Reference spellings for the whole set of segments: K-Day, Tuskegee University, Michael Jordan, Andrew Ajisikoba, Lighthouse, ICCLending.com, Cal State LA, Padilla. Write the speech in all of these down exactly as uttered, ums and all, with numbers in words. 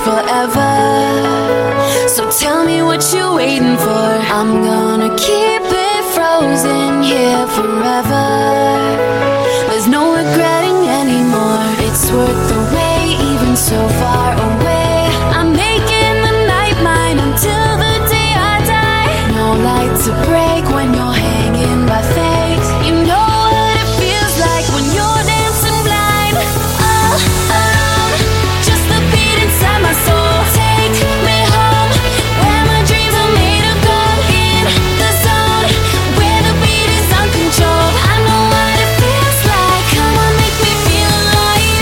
last forever. So tell me what you're waiting for. I'm gonna keep it frozen here forever. There's no regretting anymore. It's worth the wait, even so far away. I'm making the night mine until the day I die. No light to break when you're hanging by fate. You know what it feels like when you're dancing blind. All alone, just the beat inside my soul. Take me home, where my dreams are made of gold. In the zone, where the beat is uncontrolled. I know what it feels like. Come on, make me feel alive.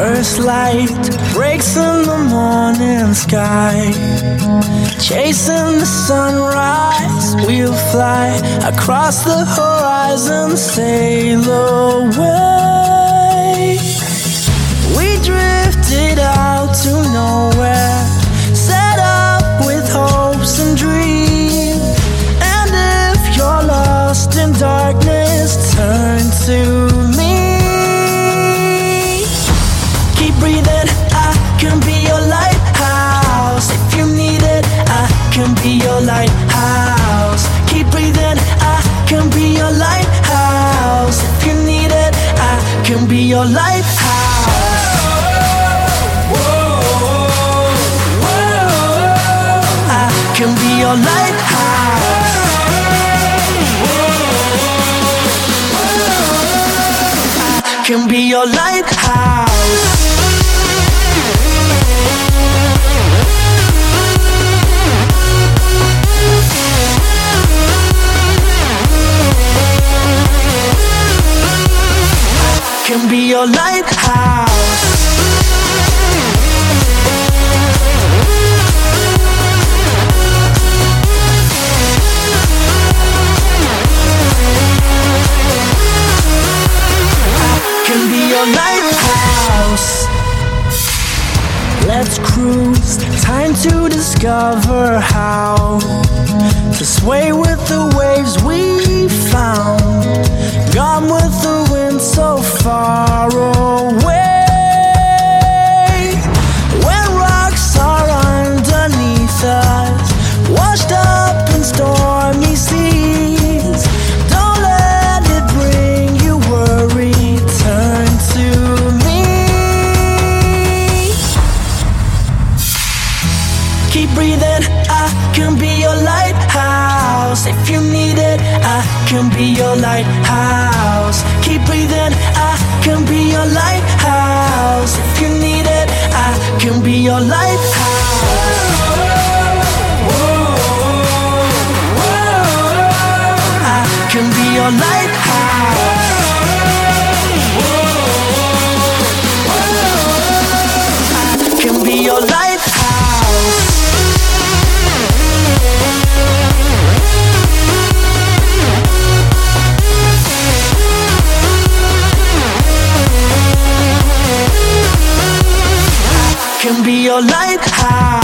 First light breaks in the morning sky. Chasing the sunrise, we'll fly across the horizon, sail away. We drifted out to nowhere, set up with hopes and dreams. And if you're lost in darkness, turn to me. Breathing, I can be your lighthouse. If you need it, I can be your lighthouse. Keep breathing, I can be your lighthouse. If you need it, I can be your lighthouse. Whoa, whoa, whoa, whoa. I can be your lighthouse. Whoa, whoa, whoa. I can be your lighthouse. Can be your lighthouse. I can be your lighthouse. Let's cruise, time to discover how to sway with the waves we found. Gone with the wind so far away. When rocks are underneath us, washed up in stormy seas, don't let it bring you worry. Turn to me. Keep breathing, I can be your lighthouse. If you need it, I can be your lighthouse. Keep breathing, I can be your lighthouse. If you need it, I can be your lighthouse. Whoa, whoa, whoa. I can be your lighthouse. Whoa, whoa, whoa. I can be your lighthouse. Can be your lighthouse.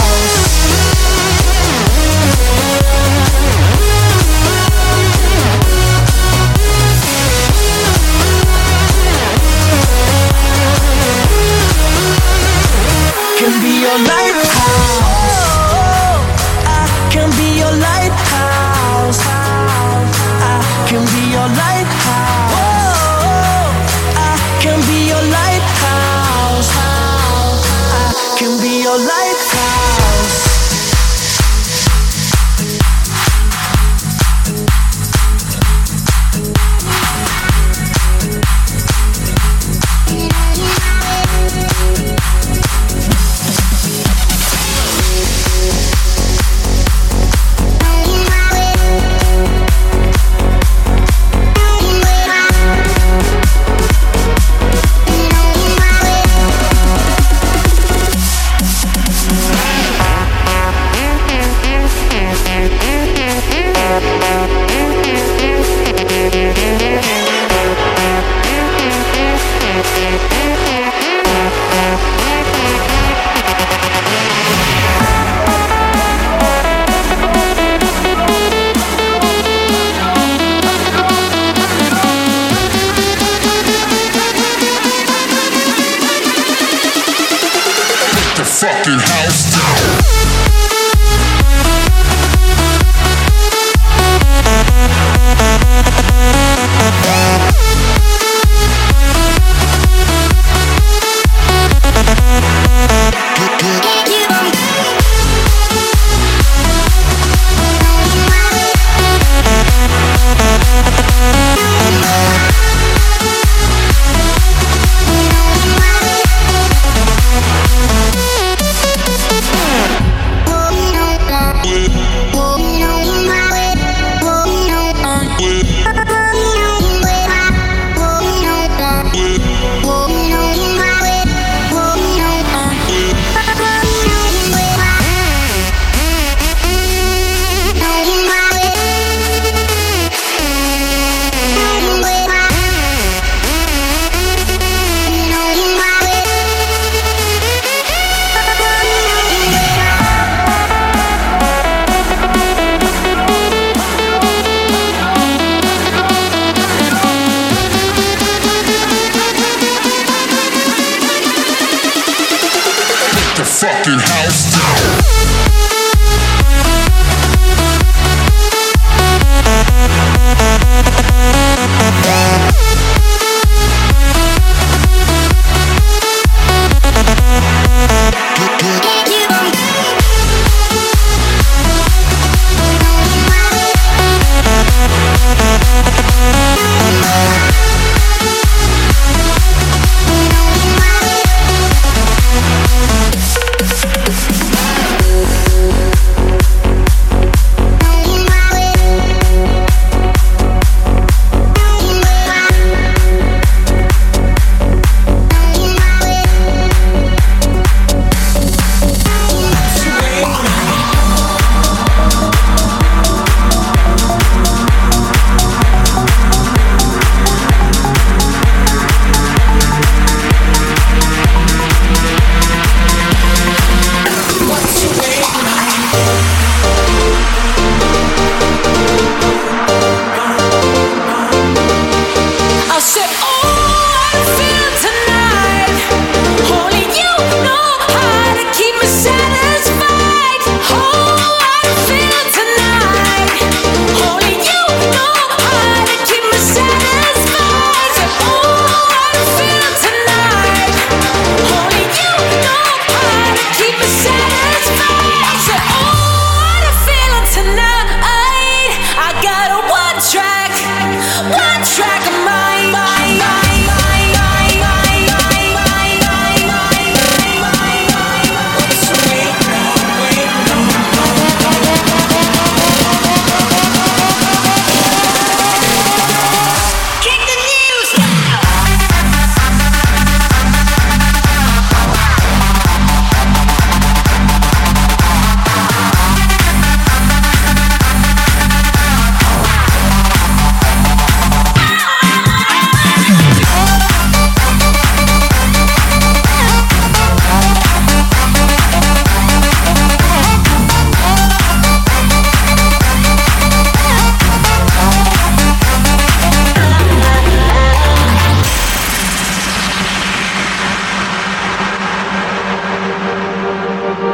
fucking house down.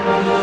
I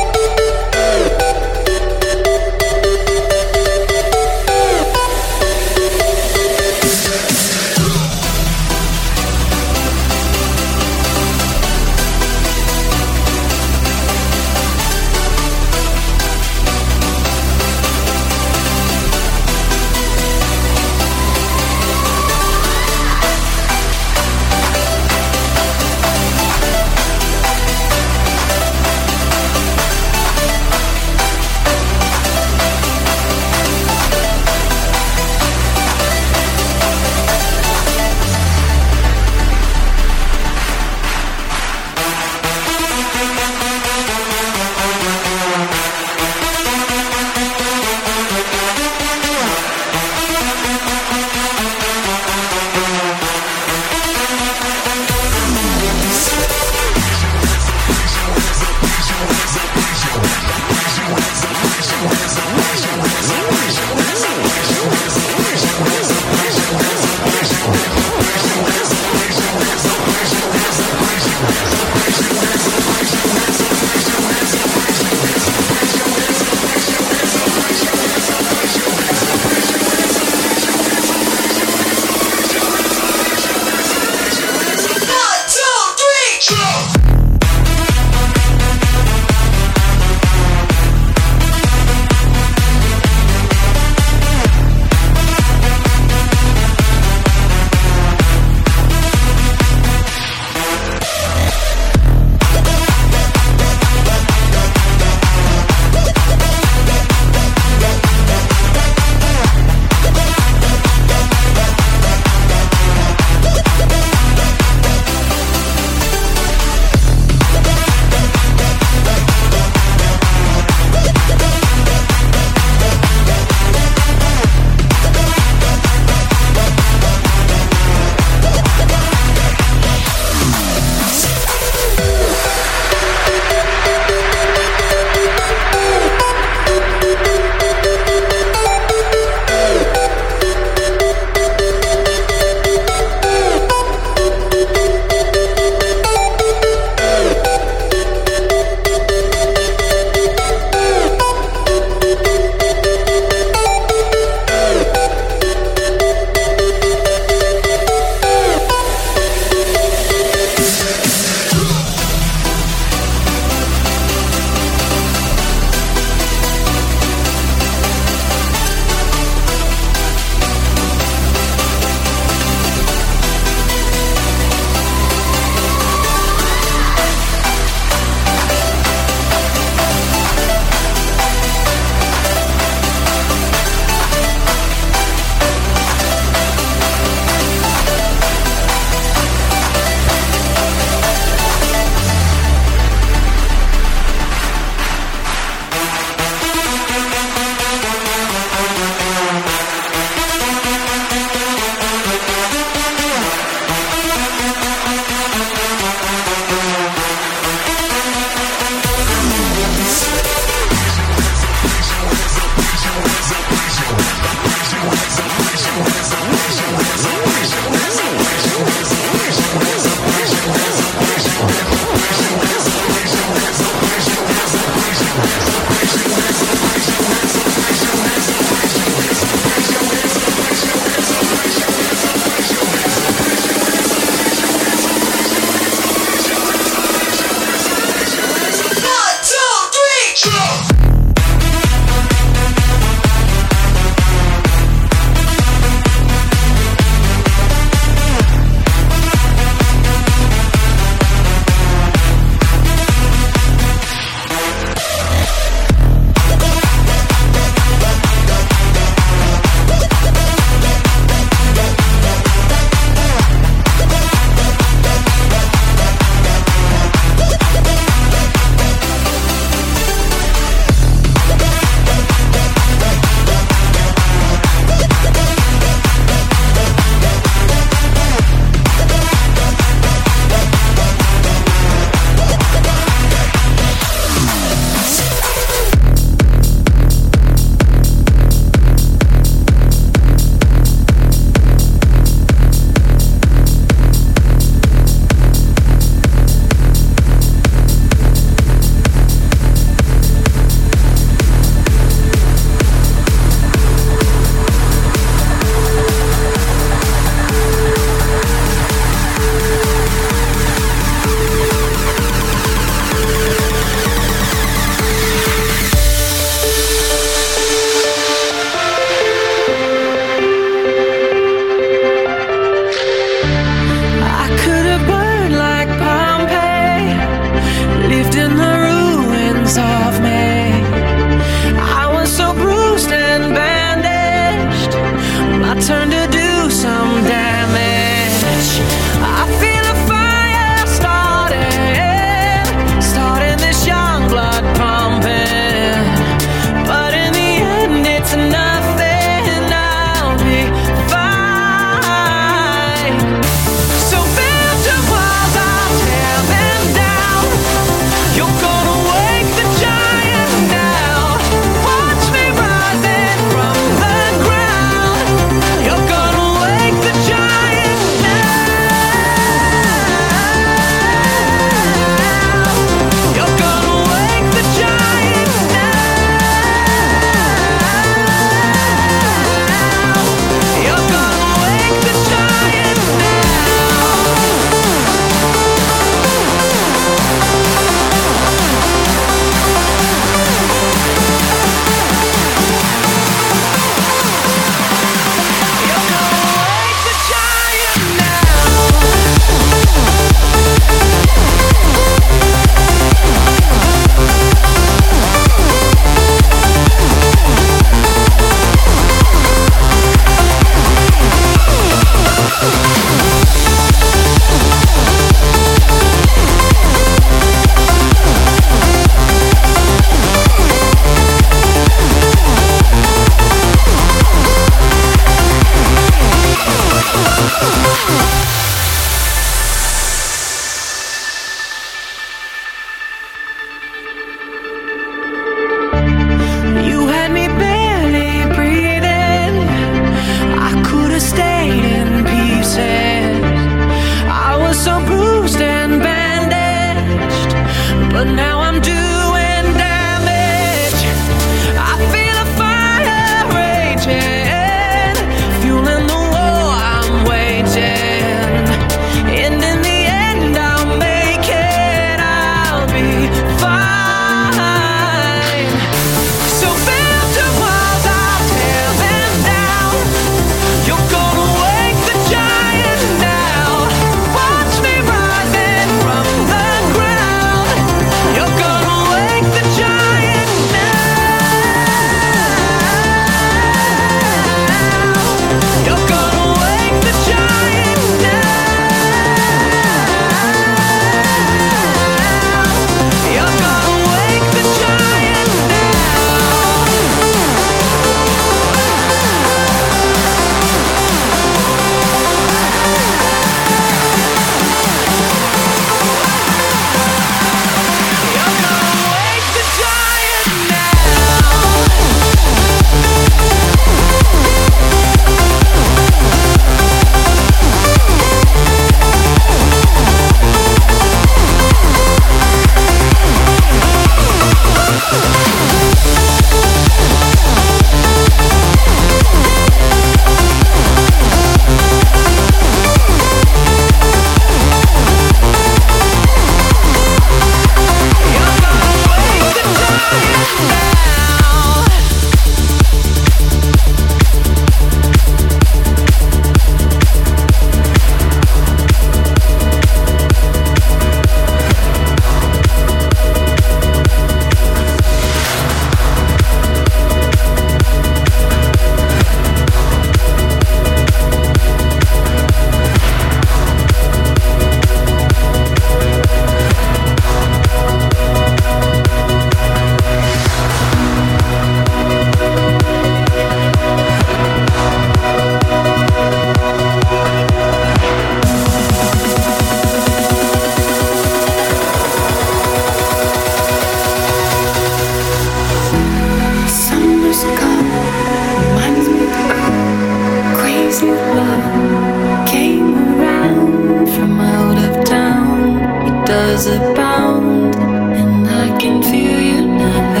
does it bound? And I can feel you now.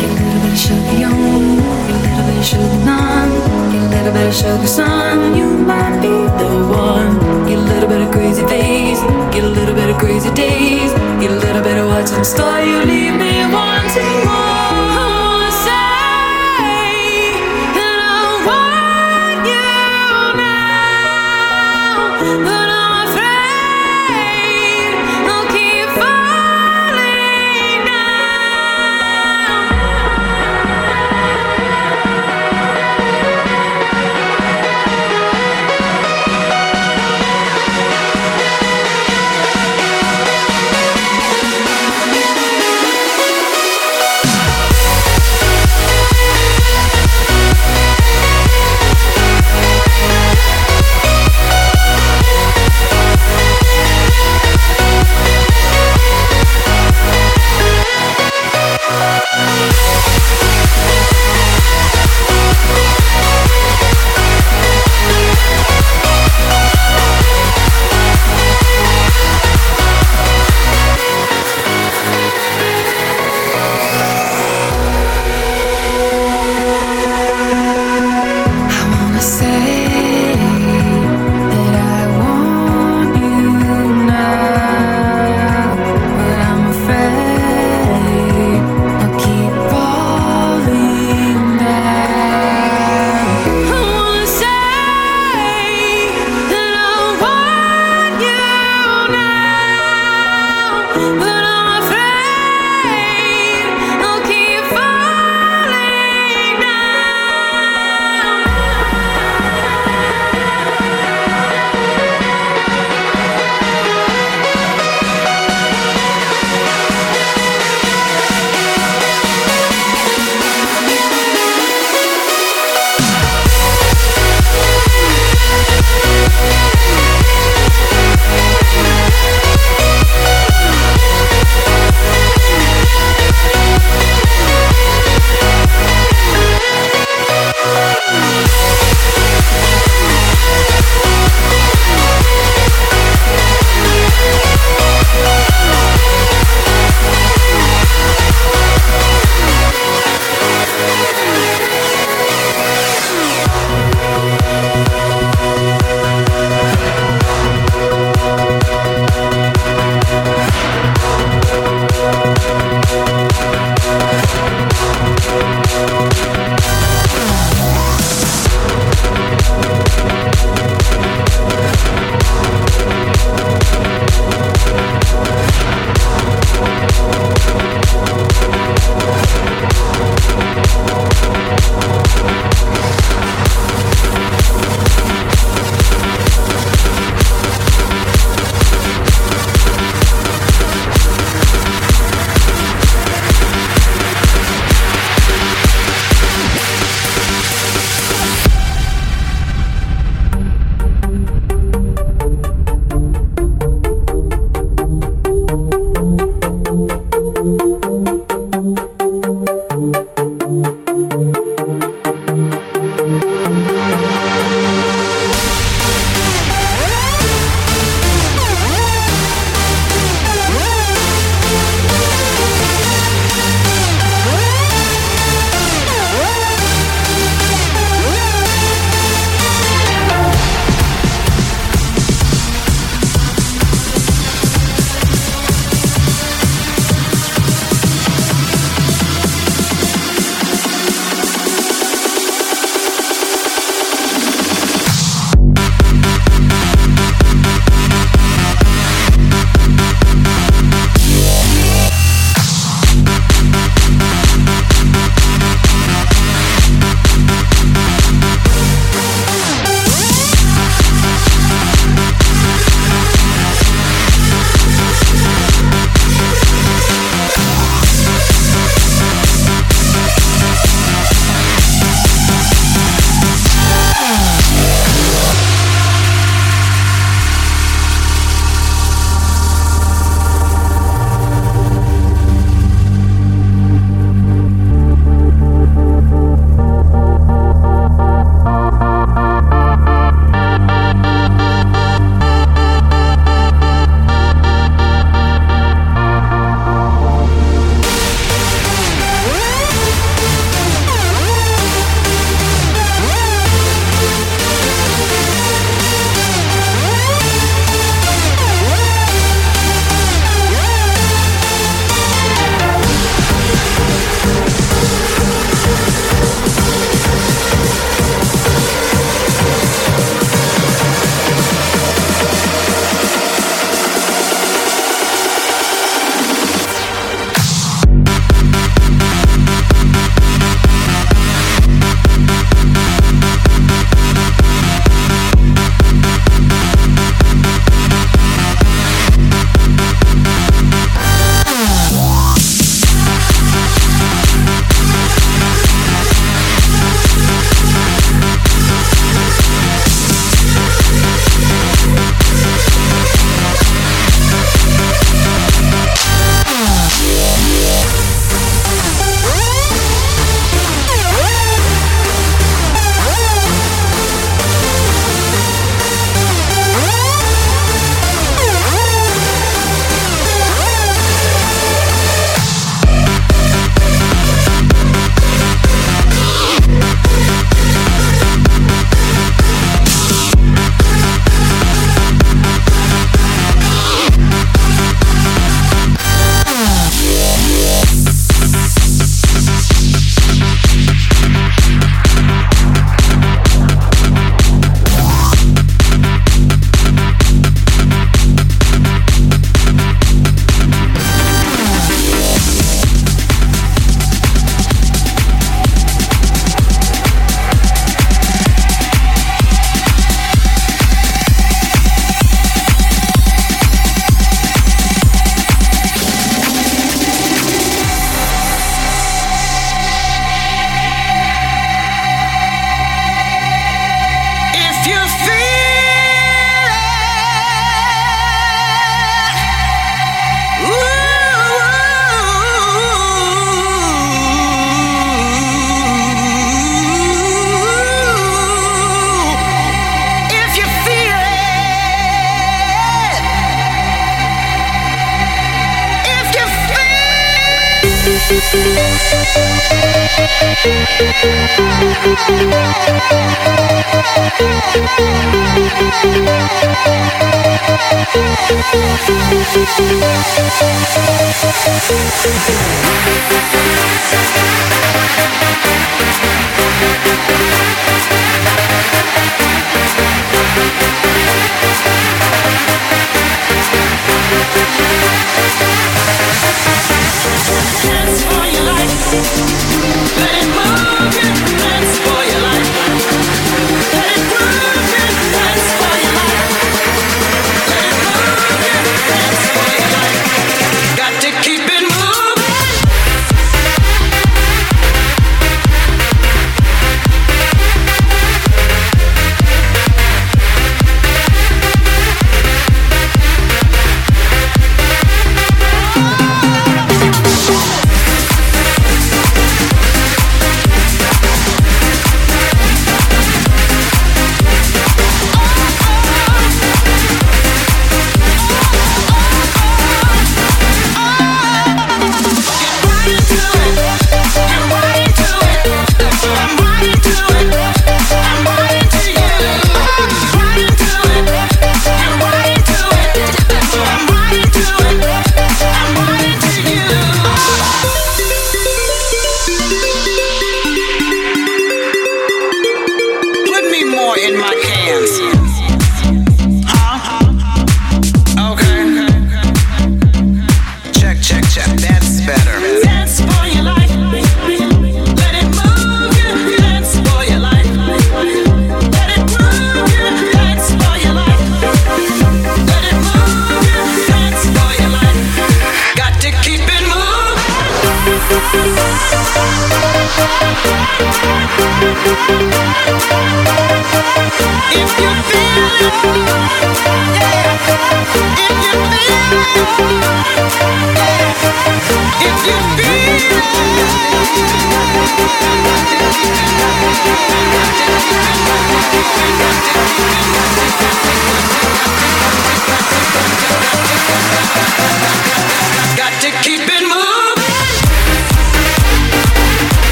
You little bit of sugar, young. You little bit of sugar, none. You little bit of sugar, son. You might be the one. You little bit of crazy face. Get a little bit of crazy days. Get a little bit of what's in store. You leave me wanting more.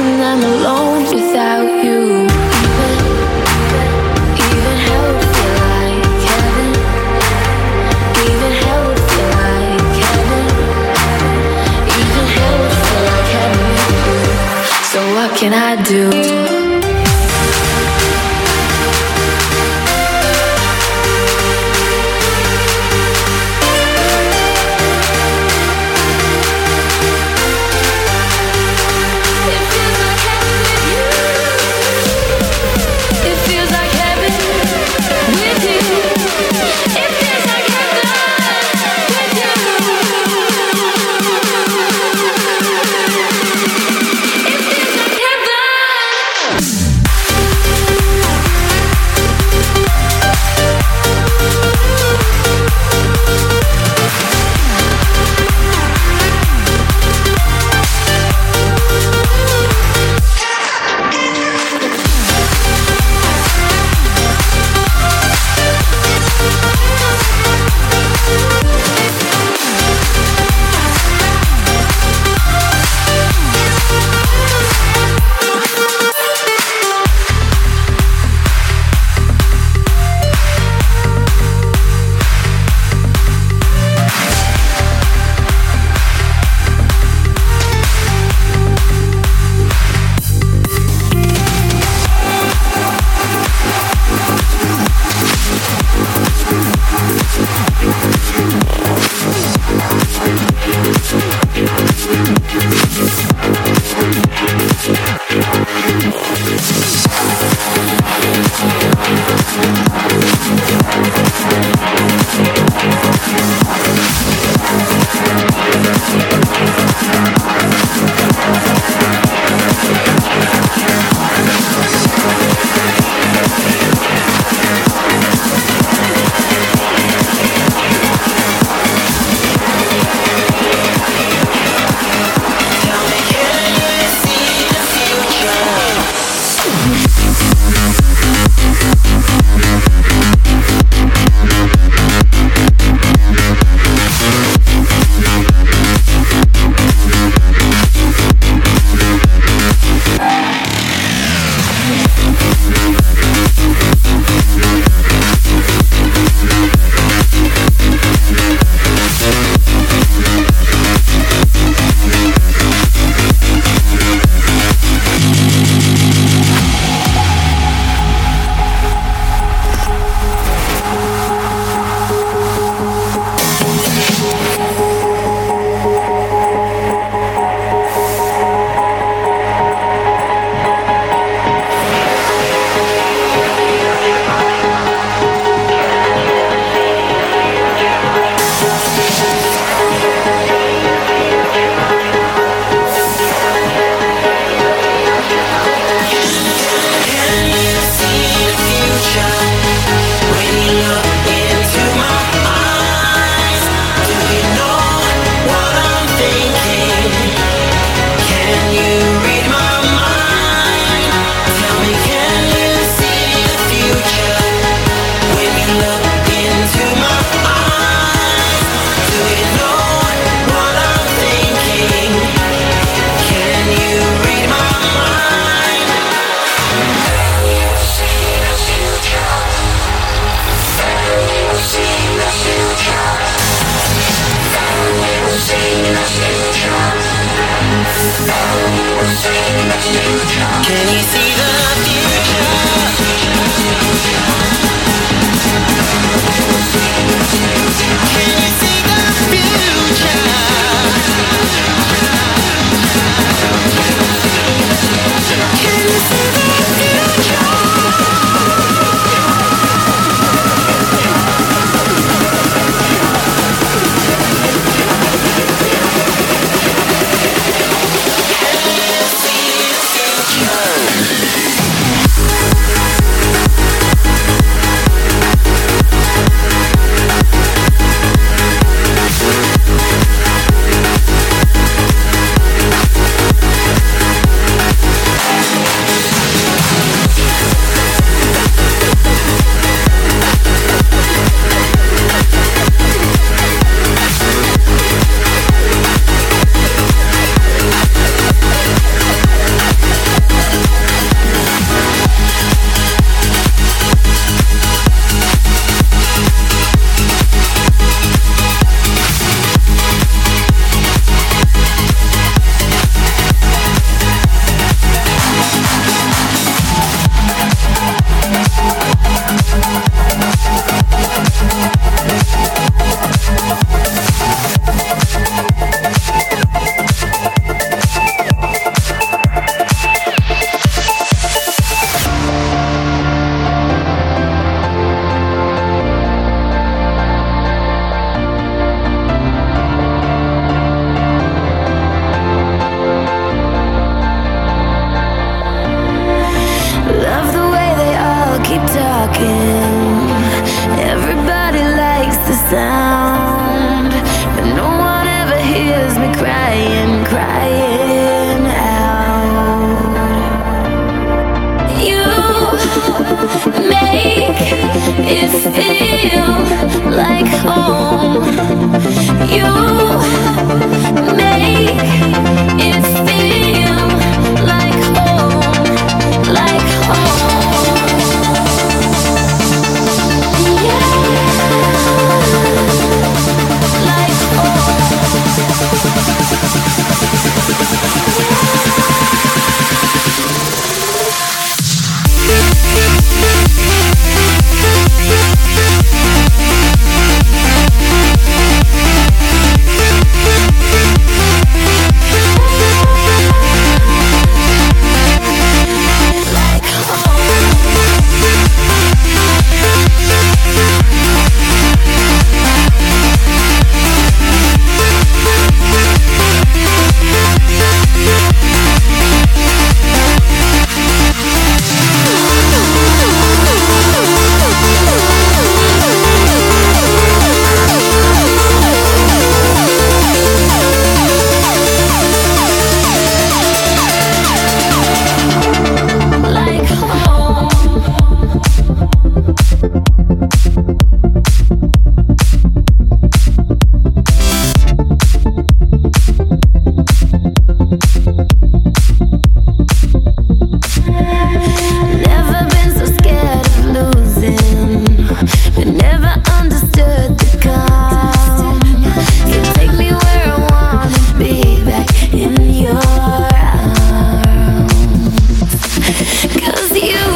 and I'm alone without you. Even, even hell would feel like heaven. Even hell would feel like heaven. Even hell would feel like heaven. So what can I do? We'll be right back. sound, but no one ever hears me crying, crying out. You make it feel like home. You make it feel like home, like home.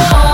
Oh.